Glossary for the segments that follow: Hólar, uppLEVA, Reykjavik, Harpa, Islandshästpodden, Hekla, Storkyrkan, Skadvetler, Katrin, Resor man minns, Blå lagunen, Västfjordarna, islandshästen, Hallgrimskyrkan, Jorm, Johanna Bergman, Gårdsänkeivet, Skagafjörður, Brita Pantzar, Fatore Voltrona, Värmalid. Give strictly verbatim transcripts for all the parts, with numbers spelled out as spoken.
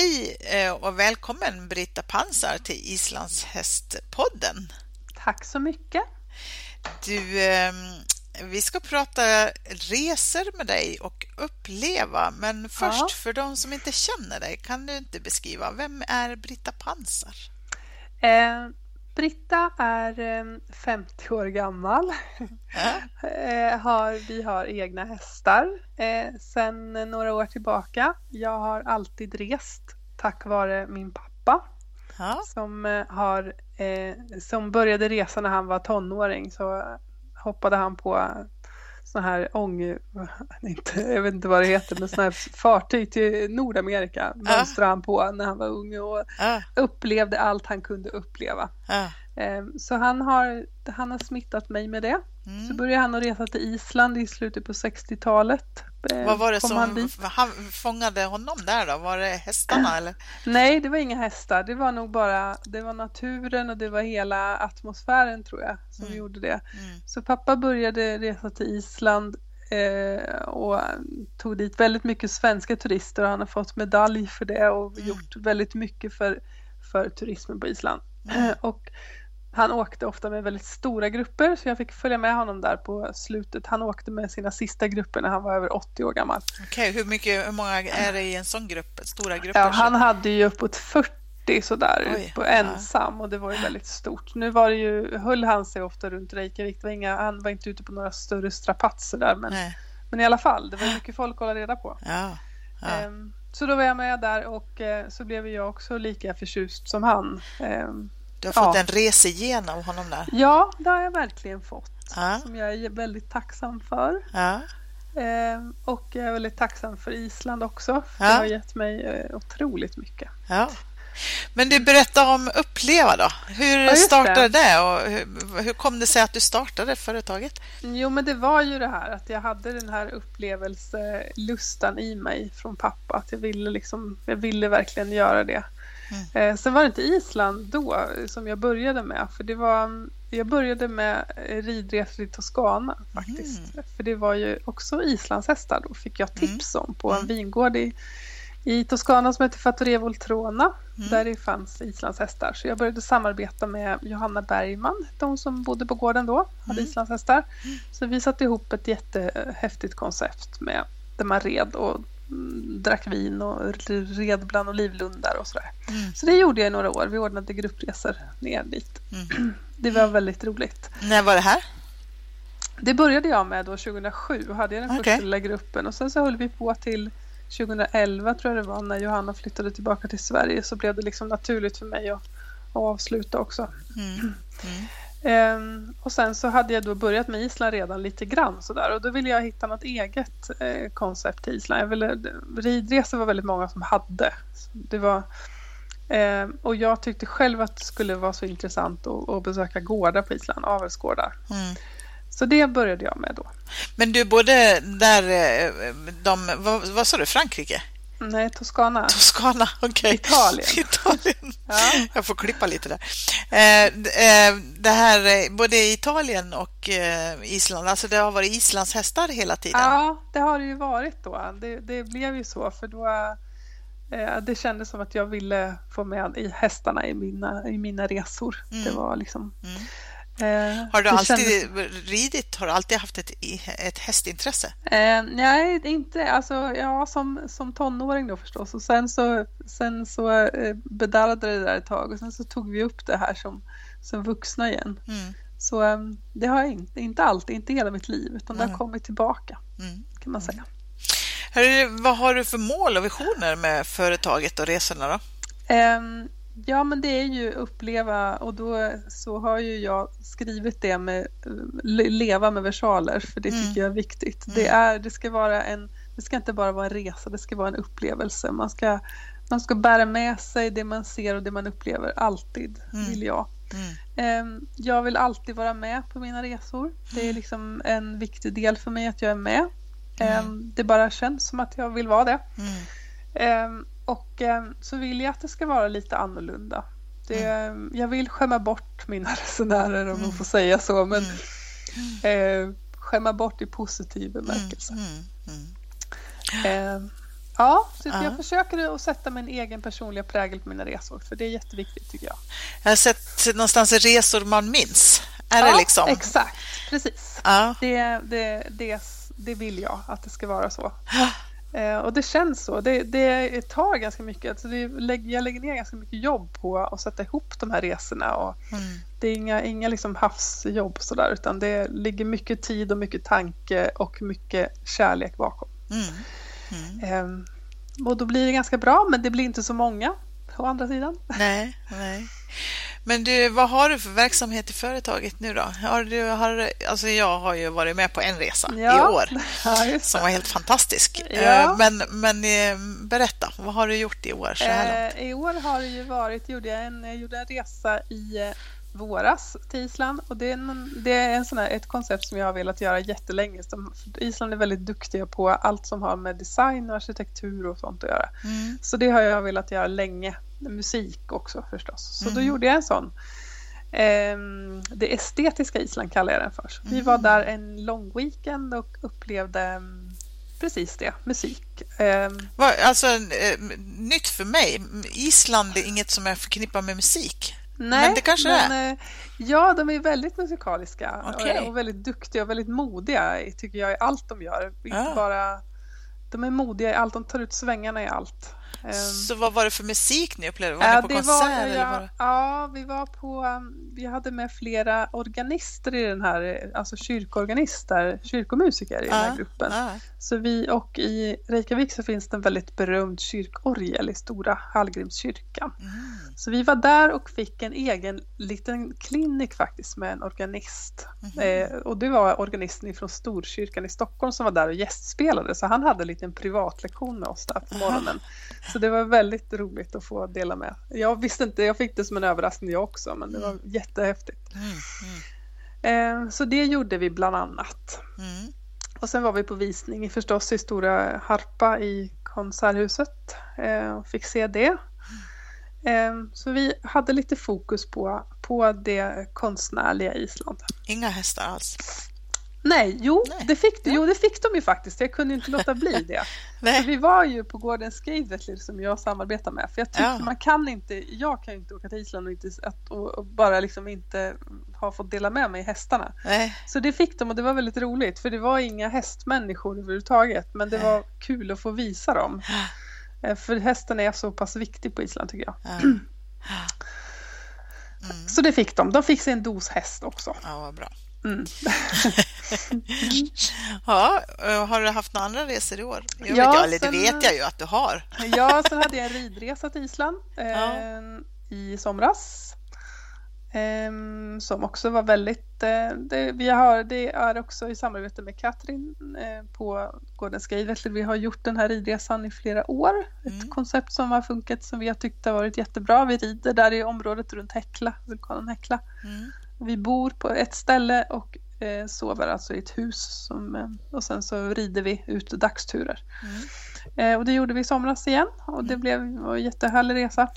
Hej och välkommen Brita Pantzar till Islandshästpodden. Tack så mycket. Du, vi ska prata resor med dig och uppleva, men först ja. För de som inte känner dig, kan du inte beskriva, vem är Brita Pantzar? Eh, Brita är femtio år gammal. Eh, har, vi har egna hästar eh, sedan några år tillbaka. Jag har alltid rest tack vare min pappa ha? som, har, eh, som började resa när han var tonåring, så hoppade han på sån här ång, inte, jag vet inte vad det heter, men sån här fartyg till Nordamerika mönstrade ah. han på när han var ung och ah. upplevde allt han kunde uppleva. Ah. Så han har, han har smittat mig med det. Mm. Så började han att resa till Island i slutet på sextiotalet. Vad var det som han, han fångade honom där då? Var det hästarna eller? Nej, det var inga hästar. Det var nog bara, det var naturen och det var hela atmosfären tror jag som mm. gjorde det. Mm. Så pappa började resa till Island eh, och tog dit väldigt mycket svenska turister och han har fått medalj för det och mm. gjort väldigt mycket för, för turismen på Island. Mm. Och han åkte ofta med väldigt stora grupper, så jag fick följa med honom där på slutet. Han åkte med sina sista grupper när han var över åttio år gammal. Okej, okay, hur mycket, hur många är det i en sån grupp? Stora grupper? Ja, han hade ju uppåt fyrtio sådär. Oj, på ensam ja. Och det var ju väldigt stort. Nu var det ju, höll han sig ofta runt Reykjavik. Det var inga, han var inte ute på några större strapatser där. Men, men i alla fall, det var mycket folk att hålla reda på. Ja, ja. Um, så då var jag med där och eh, så blev jag också lika förtjust som han. Um, Du har fått ja. en resa igenom honom där. Ja, det har jag verkligen fått. Ja. Som jag är väldigt tacksam för. Ja. Ehm, och jag är väldigt tacksam för Island också. För ja. Det har gett mig otroligt mycket. Ja. Men du berättar om uppleva då. Hur ja, startade det, det och hur, hur kom det sig att du startade företaget? Jo, men det var ju det här att jag hade den här upplevelselustan i mig från pappa. Att jag ville, liksom, jag ville verkligen göra det. Mm. Sen var det inte Island då som jag började med, för det var, jag började med ridresor i Toskana faktiskt, mm. för det var ju också islandshästar då fick jag tips om på en mm. vingård i, i Toskana som heter Fatore Voltrona, mm. där det fanns islandshästar, så jag började samarbeta med Johanna Bergman, de som bodde på gården då hade mm. islandshästar, så vi satte ihop ett jättehäftigt koncept med där man red och drack vin och red bland olivlundar och sådär. Mm. Så det gjorde jag i några år. Vi ordnade gruppresor ner dit. Mm. Det var väldigt roligt. När var det här? Det började jag med då tjugohundrasju. Hade jag den okay. första lilla gruppen. Och sen så höll vi på till tjugohundraelva tror jag det var. När Johanna flyttade tillbaka till Sverige så blev det liksom naturligt för mig att, att avsluta också. Mm. Mm. Um, och sen så hade jag då börjat med Island redan lite grann sådär, och då ville jag hitta något eget eh, koncept till Island. Jag ville, ridresor var väldigt många som hade. Det var, eh, och jag tyckte själv att det skulle vara så intressant att, att besöka gårdar på Island, avelsgårdar. Mm. Så det började jag med då. Men du bodde där, de, vad, vad sa du, Frankrike? Nej, Toskana. Toskana, okej. Okay. Italien. Italien. Ja. Jag får klippa lite där. Det här, både Italien och Island, alltså det har varit Islands hästar hela tiden. Ja, det har det ju varit då. Det, det blev ju så, för då det kändes som att jag ville få med i hästarna i mina, i mina resor. Mm. Det var liksom... Mm. Eh, har du alltid kändes... ridit? Har du alltid haft ett, ett hästintresse? Eh, nej, inte. Alltså, ja, som, som tonåring då förstås. Och sen så, sen så bedallade det där ett tag. Och sen så tog vi upp det här som, som vuxna igen. Mm. Så eh, det har jag inte, inte alltid, inte hela mitt liv. Utan mm. det har kommit tillbaka, mm. kan man säga. Mm. Vad har du för mål och visioner med företaget och resorna då? Eh, Ja, men det är ju uppleva, och då så har ju jag skrivit det med leva med versaler, för det tycker mm. jag är viktigt. Mm. Det är, det ska vara en, det ska inte bara vara en resa, det ska vara en upplevelse. Man ska, man ska bära med sig det man ser och det man upplever alltid, mm. vill jag. Mm. Jag vill alltid vara med på mina resor. Det är liksom en viktig del för mig att jag är med. Mm. Det bara känns som att jag vill vara det. Mm. Och eh, så vill jag att det ska vara lite annorlunda. Det, mm. Jag vill skämma bort mina resenärer, om man får säga så. Men mm. eh, skämma bort i positiv bemärkelse. Mm. Mm. Mm. Eh, Ja, så jag uh. försöker att sätta min egen personliga prägel på mina resor, för det är jätteviktigt tycker jag. Jag har sett någonstans i Resor man minns. Är ja, det liksom? Exakt, precis. Uh. Det, det, det, det vill jag att det ska vara så. Uh. Eh, och det känns så. Det, det tar ganska mycket. Alltså det, jag lägger ner ganska mycket jobb på att sätta ihop de här resorna. Och mm. Det är inga, inga liksom havsjobb så där, utan det ligger mycket tid och mycket tanke och mycket kärlek bakom. Mm. Mm. Och då blir det ganska bra, men det blir inte så många på andra sidan. Nej, nej. Men du, vad har du för verksamhet i företaget nu då? Har du, har, alltså jag har ju varit med på en resa ja. i år ja, som var helt fantastisk. Ja. Men, men berätta, vad har du gjort i år så här långt? I år har det ju varit, gjorde jag en, jag gjorde en resa i våras till Island, och det är, en, det är en sån här, ett koncept som jag har velat göra jättelänge. De, Island är väldigt duktiga på allt som har med design och arkitektur och sånt att göra. Mm. Så det har jag velat göra länge. Musik också förstås. Så mm. då gjorde jag en sån. Ehm, det estetiska Island kallar jag den för. Mm. Vi var där en lång weekend och upplevde precis det, musik. Va, alltså nytt för mig. Island är inget som jag förknippar med musik. Nej, men det kanske men, är. Ja, de är väldigt musikaliska okay. och, och väldigt duktiga och väldigt modiga tycker jag i allt de gör. Inte ah. bara, de är modiga i allt, de tar ut svängarna i allt. Så vad var det för musik ni upplevde? Var äh, ni på konserter? Ja, ja, vi var på, vi hade med flera organister i den här, alltså kyrkorganister, kyrkomusiker i ah. den här gruppen. Ah. Så vi, och i Reykjavik så finns det en väldigt berömd kyrkorgel i stora Hallgrimskyrkan. Mm. Så vi var där och fick en egen liten klinik faktiskt med en organist. Mm. Eh, och det var organisten från Storkyrkan i Stockholm som var där och gästspelade. Så han hade en liten privatlektion med oss där på morgonen. Ah. Så det var väldigt roligt att få dela med. Jag visste inte, jag fick det som en överraskning jag också, men det var mm. jättehäftigt. Mm. Mm. Eh, så det gjorde vi bland annat. Mm. Och sen var vi på visning förstås i stora Harpa i konserthuset eh, och fick se det. Eh, så vi hade lite fokus på, på det konstnärliga Island. Inga hästar alls? Nej, jo, Nej. Det fick, ja. jo det fick de ju faktiskt. Jag kunde inte låta bli det. Nej. Vi var ju på gården Skadvetler som jag samarbetar med. För jag tyckte ja. man kan inte, jag kan inte åka till Island och, inte, att, och, och bara liksom inte ha fått dela med mig hästarna. Nej. Så det fick de och det var väldigt roligt. För det var inga hästmänniskor överhuvudtaget. Men det var kul att få visa dem. Ja. För hästen är så pass viktig på Island tycker jag. Ja. Mm. Så det fick de. De fick sig en dos häst också. Ja, vad bra. Mm. Ja, har du haft några andra resor i år? Jag ja, vet, jag, sen, det vet jag ju att du har. Ja, sen hade jag en ridresa till Island eh, ja. i somras eh, som också var väldigt eh, det, vi har, det är också i samarbete med Katrin eh, på Gårdsänkeivet. Vi har gjort den här ridresan i flera år. Mm. Ett koncept som har funkat, som vi har tyckt har varit jättebra. Vi rider där i området runt Hekla, vulkanen Hekla. Mm. Vi bor på ett ställe och eh, sover alltså i ett hus som, och sen så rider vi ut dagsturer. Mm. Eh, och det gjorde vi i somras igen och det mm. blev en jättehärlig resa.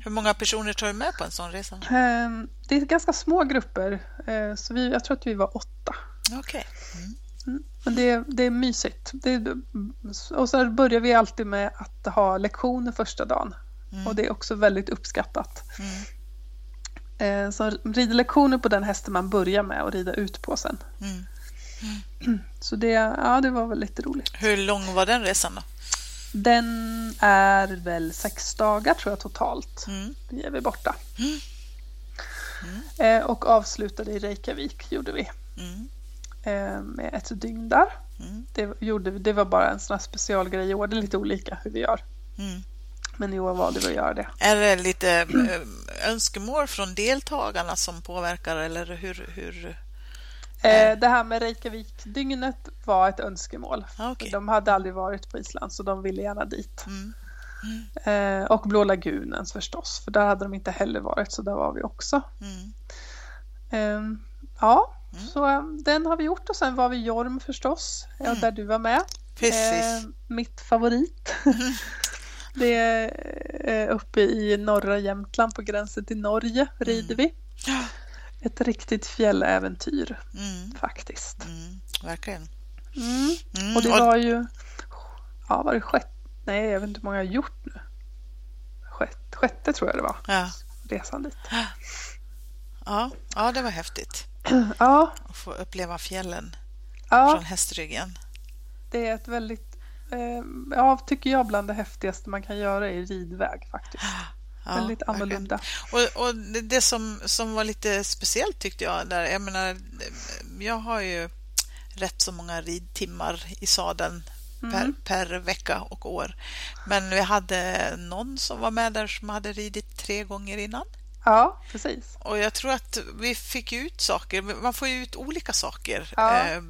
Hur många personer tar du med på en sån resa? Eh, det är ganska små grupper, eh, så vi, jag tror att vi var åtta. Okej. Mm. Mm. Men det, det är mysigt. Det, och så börjar vi alltid med att ha lektioner första dagen. Mm. Och det är också väldigt uppskattat. Mm. Så rider lektioner på den hästen man börjar med och rida ut på sen. Mm. Mm. Så det, ja, det var väl lite roligt. Hur lång var den resan då? Den är väl sex dagar tror jag totalt. Mm. Det är vi borta. Mm. Mm. Och avslutade i Reykjavik gjorde vi. Mm. Med ett dygn där. Mm. Det, gjorde, det var bara en sån här specialgrej i år. Det är lite olika hur vi gör. Mm. Men i år var det att göra det. Är det lite önskemål från deltagarna som påverkar? Eller hur, hur... Det här med Reykjavik-dygnet var ett önskemål. Okay. De hade aldrig varit på Island så de ville gärna dit. Mm. Mm. Och Blå lagunen förstås. För där hade de inte heller varit, så där var vi också. Mm. Ja, mm. så den har vi gjort. Och sen var vi Jorm förstås. Mm. Där du var med. Precis. Mitt favorit. Mm. Det är uppe i norra Jämtland på gränsen till Norge rider mm. vi. Ett riktigt fjälläventyr mm. faktiskt. Mm. Verkligen. Mm. Mm. Och det var ju ja, var det sjätte, Nej, jag vet inte hur många jag har gjort nu. Sjätte, sjätte tror jag det var. Ja. Resan dit. Ja, ja, det var häftigt. Ja. Att få uppleva fjällen ja. Från hästryggen. Det är ett väldigt, eh, ja, tycker jag bland det häftigaste man kan göra i ridväg faktiskt. Ja, väldigt annorlunda. Och, och det som, som var lite speciellt tyckte jag där, jag menar, jag har ju rätt så många ridtimmar i sadeln mm. per, per vecka och år. Men vi hade någon som var med där som hade ridit tre gånger innan. Ja, precis. Och jag tror att vi fick ut saker. Man får ju ut olika saker ja. eh,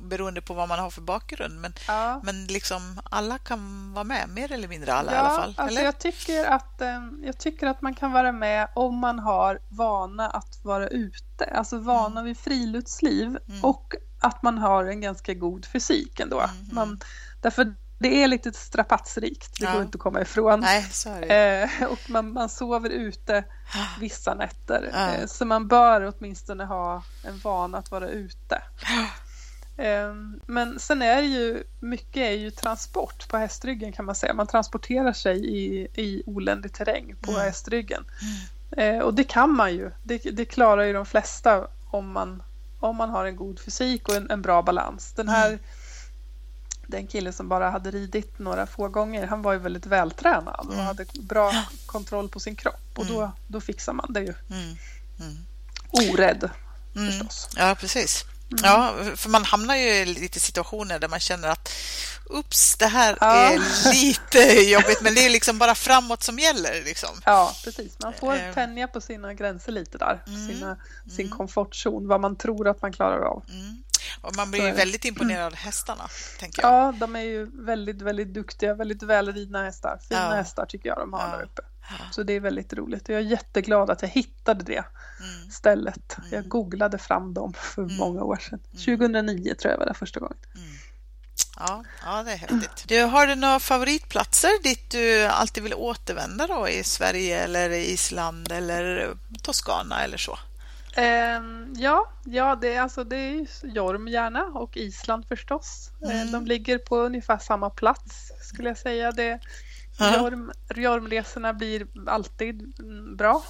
beroende på vad man har för bakgrund. Men, ja. men liksom alla kan vara med, mer eller mindre alla ja, i alla fall. Alltså eller? Jag, tycker att, eh, jag tycker att man kan vara med om man har vana att vara ute. Alltså vana mm. vid friluftsliv mm. och att man har en ganska god fysik ändå. Mm. Man, därför det är lite strapatsrikt. Det ja. Går inte att komma ifrån. Nej, eh, och man, man sover ute vissa nätter. Ja. Eh, så man bör åtminstone ha en vana att vara ute. Eh, men sen är det ju mycket är ju transport på hästryggen kan man säga. Man transporterar sig i, i oländig terräng på mm. hästryggen. Eh, och det kan man ju. Det, det klarar ju de flesta om man, om man har en god fysik och en, en bra balans. Den här... Mm. Den killen som bara hade ridit några få gånger, han var ju väldigt vältränad och mm. hade bra kontroll på sin kropp. Och då, då fixar man det ju. Mm. Mm. Orädd mm. förstås. Ja, precis. Mm. Ja, för man hamnar ju i lite situationer där man känner att ups, det här ja. Är lite jobbigt, men det är liksom bara framåt som gäller. Liksom. Ja, precis. Man får tänja på sina gränser lite där. Mm. Sina, sin mm. komfortzon, vad man tror att man klarar av. Mm. Och man blir ju väldigt imponerad av hästarna, tänker jag. Ja, de är ju väldigt, väldigt duktiga, väldigt välridna hästar. Fina ja. Hästar tycker jag de har ja. Där uppe. Ja. Så det är väldigt roligt. Och jag är jätteglad att jag hittade det mm. stället. Mm. Jag googlade fram dem för mm. många år sedan. tjugohundranio tror jag var det första gången. Mm. Ja, ja, det är häftigt. Du, har du några favoritplatser dit du alltid vill återvända då i Sverige eller Island eller Toskana eller så? Ja, ja det, alltså det är Jorm gärna och Island förstås. Mm. De ligger på ungefär samma plats skulle jag säga. Det, Jorm, Jormresorna blir alltid bra.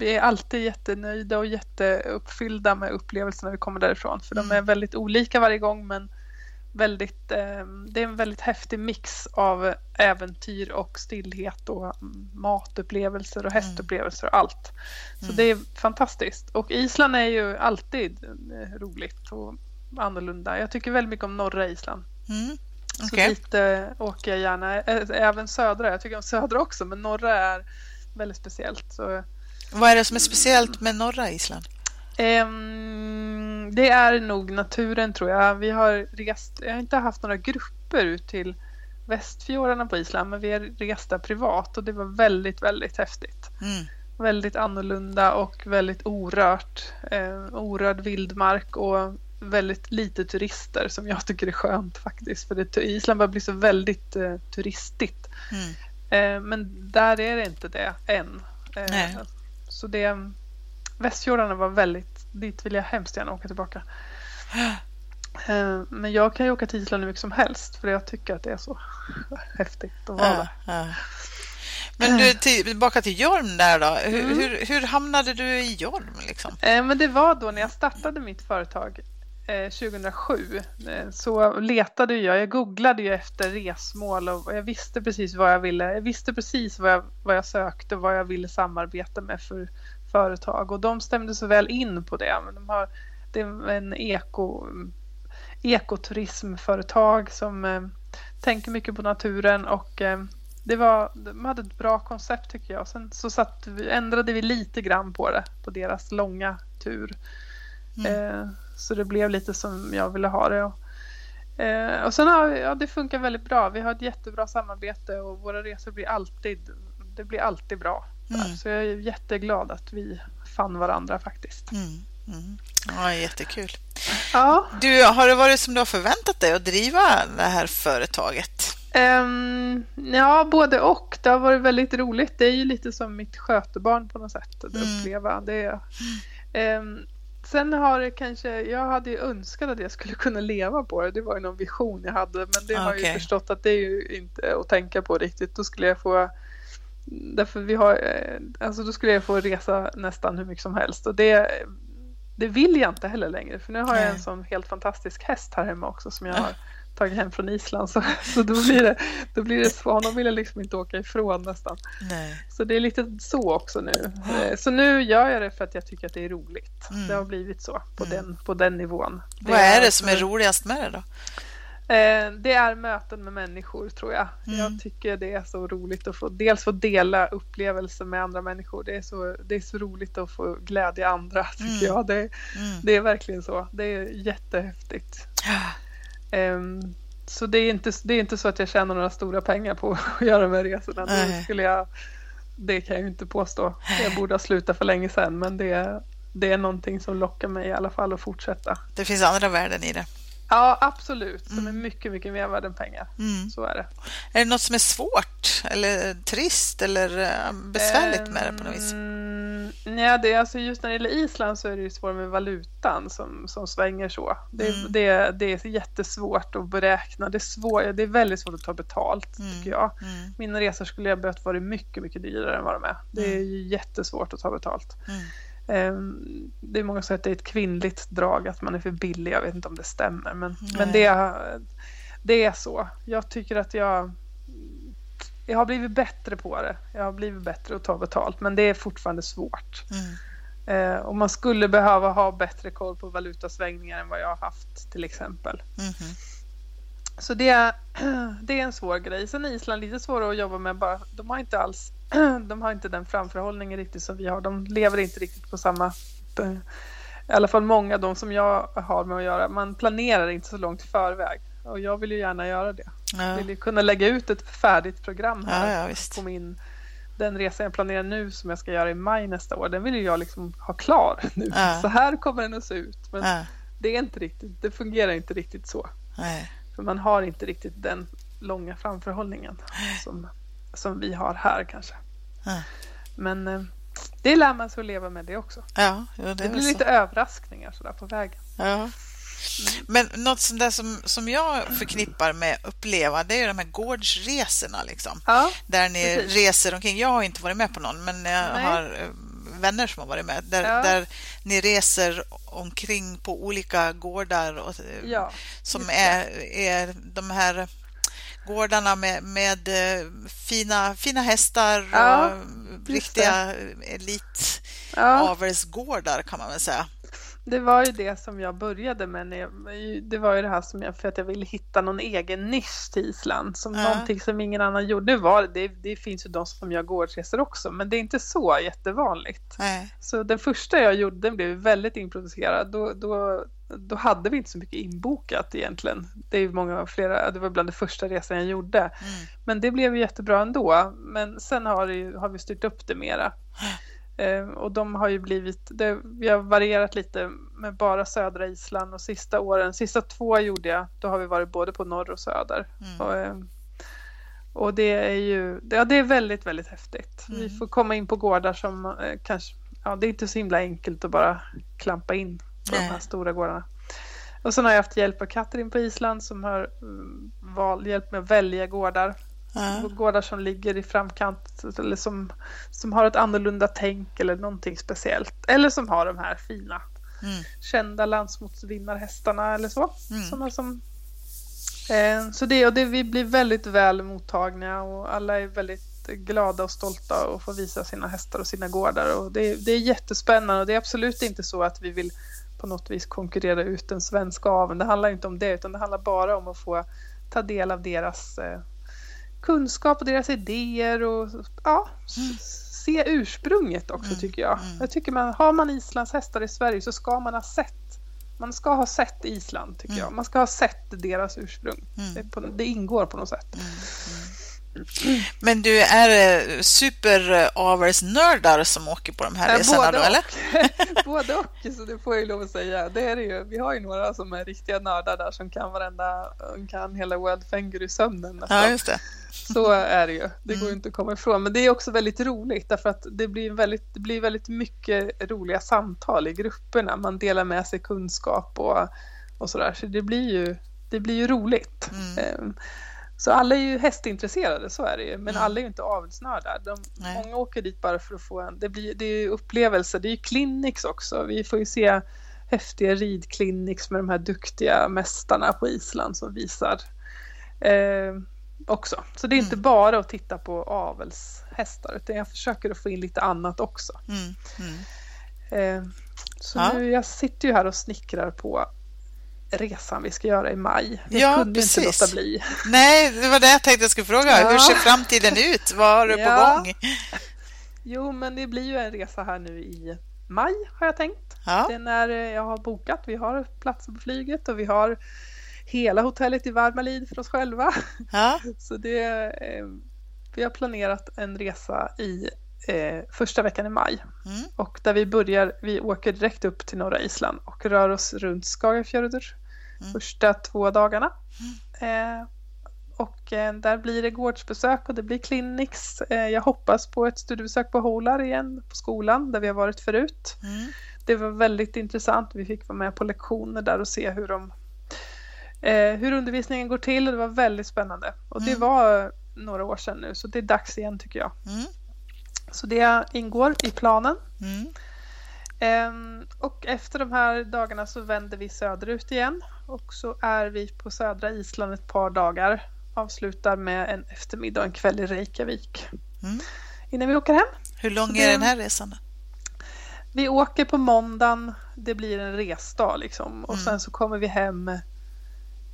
Vi är alltid jättenöjda och jätteuppfyllda med upplevelserna vi kommer därifrån. För de är väldigt olika varje gång, men väldigt, det är en väldigt häftig mix av äventyr och stillhet och matupplevelser och hästupplevelser och allt. Så det är fantastiskt. Och Island är ju alltid roligt och annorlunda. Jag tycker väldigt mycket om norra Island. Mm. Okay. Så dit äh, åker jag gärna. Även södra. Jag tycker om södra också, men norra är väldigt speciellt. Så... Vad är det som är speciellt med norra Island? Um, det är nog naturen tror jag. Vi har rest, jag har inte haft några grupper ut till Västfjordarna på Island, men vi har rest där privat och det var väldigt, väldigt häftigt. Mm. Väldigt annorlunda och väldigt orört. Eh, orörd vildmark och väldigt lite turister som jag tycker är skönt faktiskt. För det, Island bara blir så väldigt eh, turistigt. Mm. Eh, men där är det inte det än. Eh, Nej. Så det... Västfjordarna var väldigt... Dit vill jag hemskt gärna åka tillbaka. Men jag kan ju åka till Island hur mycket som helst. För jag tycker att det är så häftigt att vara ja, ja. Men du, tillbaka till Jorm där då. Hur, mm. hur, hur hamnade du i Jorm? Liksom? Men det var då när jag startade mitt företag tjugohundrasju. Så letade jag. Jag googlade ju efter resmål. Och jag visste precis vad jag ville. Jag visste precis vad jag, vad jag sökte. Vad jag ville samarbeta med för... företag och de stämde så väl in på det. Men de har, det är en eko, ekoturismföretag som eh, tänker mycket på naturen och eh, det var, de hade ett bra koncept tycker jag. Sen så satt vi, ändrade vi lite grann på det på deras långa tur. Mm. Eh, så det blev lite som jag ville ha det. Och, eh, och sen har ja, det funkar väldigt bra. Vi har ett jättebra samarbete och våra resor blir alltid, det blir alltid bra. Mm. Så jag är jätteglad att vi fann varandra faktiskt. Mm. Mm. Ja, jättekul. Ja. Du, har det varit som du har förväntat dig att driva det här företaget? Um, ja, både och. Det har varit väldigt roligt. Det är ju lite som mitt skötebarn på något sätt att mm. uppleva. Det är, um, Sen har det kanske, jag hade ju önskat att jag skulle kunna leva på det. Det var ju någon vision jag hade. Men det har okay. jag ju förstått att det är ju inte att tänka på riktigt. Då skulle jag få, därför vi har, alltså då skulle jag få resa nästan hur mycket som helst. Och det, det vill jag inte heller längre. För nu har jag en sån helt fantastisk häst här hemma också som jag har tagit hem från Island. Så, så då blir det, då blir det så. Honom vill jag liksom inte åka ifrån nästan. Nej. Så det är lite så också nu. Så nu gör jag det för att jag tycker att det är roligt. Mm. Det har blivit så på, mm. den, på den nivån. Det Vad är det som är roligast med det då? Eh, det är möten med människor tror jag. Mm. Jag tycker det är så roligt att få, dels få dela upplevelser med andra människor. Det är så, det är så roligt att få glädja andra tycker mm. jag. Det, mm. det är verkligen så. Det är jättehäftigt. Ja. Um, så det är, inte, det är inte så att jag tjänar några stora pengar på att göra de här resorna. Det, skulle jag, det kan jag ju inte påstå. Jag borde ha slutat för länge sedan. Men det, det är någonting som lockar mig i alla fall att fortsätta. Det finns andra värden i det. Ja, absolut. Som mm. är mycket, mycket mer värd än pengar. Mm. Så är det. Är det något som är svårt? Eller trist? Eller besvärligt med det på något vis? Mm, nej, det är, alltså just när det gäller Island så är det ju svårt med valutan som, som svänger så. Det, mm. det, det är jättesvårt att beräkna. Det är, svår, det är väldigt svårt att ta betalt, mm. tycker jag. Mm. Mina resor skulle jag behövt vara mycket, mycket dyrare än vad de är. Det är ju jättesvårt att ta betalt. Mm. Det är många som säger att det är ett kvinnligt drag att man är för billig, jag vet inte om det stämmer men, men det, det är så. Jag tycker att jag jag har blivit bättre på det, jag har blivit bättre att ta betalt men det är fortfarande svårt mm. och man skulle behöva ha bättre koll på valutasvängningar än vad jag har haft till exempel mm. så det är, det är en svår grej. Sen är Island lite svårare att jobba med bara, de har inte alls de har inte den framförhållningen riktigt som vi har. De lever inte riktigt på samma, i alla fall många av de som jag har med att göra. Man planerar inte så långt i förväg. Och jag vill ju gärna göra det. Ja. Jag vill ju kunna lägga ut ett färdigt program här. Ja, ja, visst. På min, den resan jag planerar nu som jag ska göra i maj nästa år. Den vill ju jag liksom ha klar nu. Ja. Så här kommer den att se ut. Men ja. det är inte riktigt, det fungerar inte riktigt så. Nej. För man har inte riktigt den långa framförhållningen som som vi har här kanske. Ja. Men eh, det lär man sig att leva med det också. Ja, ja, det, det blir lite så. Överraskningar sådär på vägen. Ja. Men något sånt där som, som jag förknippar med uppleva, det är ju de här gårdsresorna liksom. Ja, där ni precis. reser omkring. Jag har inte varit med på någon, men jag Nej. har vänner som har varit med. Där, ja. där ni reser omkring på olika gårdar och, ja, som är, är de här gårdarna med, med fina, fina hästar ja, och riktiga elitabelsgårdar ja. kan man väl säga. Det var ju det som jag började med. När jag, det var ju det här som jag, för att jag ville hitta någon egen nisch till Island. Som ja. någonting som ingen annan gjorde. Nu var det, det finns ju de som gör gårdsresor också. Men det är inte så jättevanligt. Nej. Så den första jag gjorde, den blev väldigt improviserad. Då, då, då hade vi inte så mycket inbokat egentligen. Det, är många, flera, det var bland de första resan jag gjorde. Mm. Men det blev ju jättebra ändå. Men sen har, det, har vi styrt upp det mera. Och de har ju blivit, det, vi har varierat lite med bara södra Island och sista åren, sista två gjorde jag, då har vi varit både på norr och söder mm. och, och det är ju ja, det är väldigt väldigt häftigt. Mm. Vi får komma in på gårdar som eh, kanske, ja det är inte så himla enkelt att bara klampa in på Nej. de här stora gårdarna. Och sen har jag haft hjälp av Katrin på Island som har val, hjälpt mig att välja gårdar. Ja. Gårdar som ligger i framkant eller som, som har ett annorlunda tänk eller någonting speciellt eller som har de här fina mm. kända landsmotsvinnarhästarna eller så mm. såna som eh, så det och det, vi blir väldigt väl mottagna och alla är väldigt glada och stolta och får visa sina hästar och sina gårdar och det, det är jättespännande och det är absolut inte så att vi vill på något vis konkurrera ut den svenska aveln. Det handlar inte om det utan det handlar bara om att få ta del av deras eh, kunskap och deras idéer och ja, mm. se ursprunget också mm. tycker jag. Mm. Jag tycker man, har man Islands hästar i Sverige så ska man ha sett, man ska ha sett Island tycker mm. jag. Man ska ha sett deras ursprung. Mm. Det, på, det ingår på något sätt. Mm. Mm. Men du är superavelsnördar som åker på de här ja, resorna då, eller? Både och, så det får jag lov att säga. Det är det ju, vi har ju några som är riktiga nördar där som kan varenda, kan hela Wild Finger i sömnen. Alltså. Ja, just det. Så är det ju. Det går ju inte att komma ifrån. Men det är också väldigt roligt därför att det blir väldigt, det blir väldigt mycket roliga samtal i grupperna. Man delar med sig kunskap och, och sådär. Så det blir ju, det blir ju roligt. Mm. Så alla är ju hästintresserade, så är det ju. Men mm. alla är ju inte avelsnördar. De, många åker dit bara för att få en... Det, blir, det är ju upplevelser. Det är ju clinics också. Vi får ju se häftiga ridclinics med de här duktiga mästarna på Island som visar eh, också. Så det är inte mm. bara att titta på avelshästar. Utan jag försöker att få in lite annat också. Mm. Mm. Eh, så ja. nu, jag sitter ju här och snickrar på... resan vi ska göra i maj. Vi ja, kunde precis. inte låta bli. Nej, det var det jag tänkte jag skulle fråga. Ja. Hur ser framtiden ut? Vad har du ja. på gång? Jo, men det blir ju en resa här nu i maj har jag tänkt. Ja. Den är, jag har bokat. Vi har platser på flyget och vi har hela hotellet i Värmalid för oss själva. Ja. Så det, vi har planerat en resa i Eh, första veckan i maj mm. och där vi börjar, vi åker direkt upp till norra Island och rör oss runt Skagafjörður mm. första två dagarna mm. eh, och eh, där blir det gårdsbesök och det blir clinics. Eh, jag hoppas på ett studiebesök på Hólar igen på skolan där vi har varit förut. Mm. Det var väldigt intressant, vi fick vara med på lektioner där och se hur de eh, hur undervisningen går till och det var väldigt spännande och mm. det var några år sedan nu så det är dags igen tycker jag. Mm. Så det ingår i planen. Mm. Ehm, och efter de här dagarna så vänder vi söderut igen. Och så är vi på södra Island ett par dagar. Avslutar med en eftermiddag och en kväll i Reykjavik. Mm. Innan vi åker hem. Hur lång det, är den här resan då? Vi åker på måndagen. Det blir en resdag liksom. Och mm. sen så kommer vi hem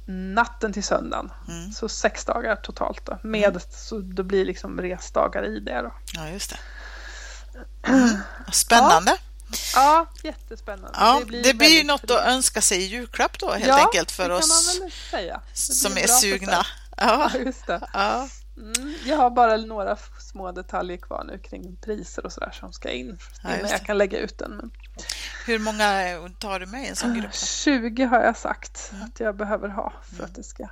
natten till söndagen. Mm. Så sex dagar totalt då. Med, mm. så då blir liksom resdagar i det då. Ja, just det. Mm. Spännande. Ja, ja jättespännande. Ja, det blir, det blir ju något fri. Att önska sig i julklapp då helt ja, enkelt för oss som är sugna. Ja. ja, just det. Ja. Mm, jag har bara några små detaljer kvar nu kring priser och sådär som ska in innan ja, jag kan lägga ut den. Men... Hur många tar du med i en sån grupp? tjugo har jag sagt mm. att jag behöver ha för mm. att det ska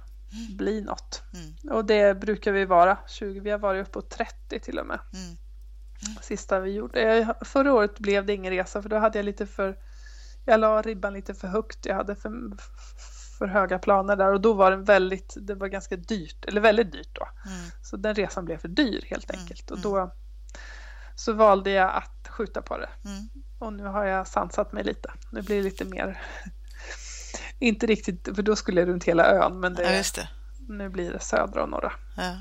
bli något. Mm. Och det brukar vi vara. tjugo, vi har varit uppe på trettio till och med. Mm. Mm. Sista vi gjorde. Förra året blev det ingen resa för då hade jag lite för... Jag la ribban lite för högt. Jag hade för... för höga planer där och då var den väldigt det var ganska dyrt, eller väldigt dyrt då mm. så den resan blev för dyr helt enkelt mm. och då så valde jag att skjuta på det mm. och nu har jag sansat mig lite, nu blir det lite mer inte riktigt, för då skulle jag runt hela ön men det, ja, just det. Nu blir det södra och norra ja.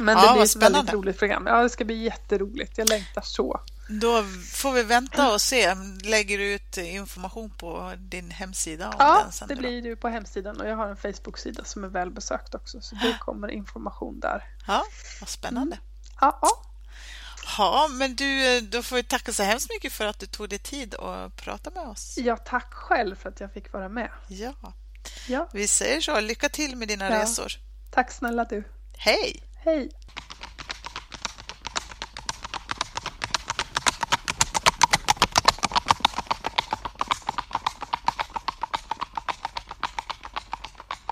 Men det ja, blir ett väldigt roligt program. Ja, det ska bli jätteroligt, jag längtar så. Då får vi vänta och se. Lägger du ut information på din hemsida? Om ja, den sen det blir ju på hemsidan och jag har en Facebook-sida som är välbesökt också. Så det kommer information där. Ja, vad spännande. Mm. Ja, ja. Ja, men du, då får vi tacka så hemskt mycket för att du tog dig tid att prata med oss. Ja, tack själv för att jag fick vara med. Ja, ja. Vi säger så. Lycka till med dina ja. resor. Tack snälla du. Hej! Hej!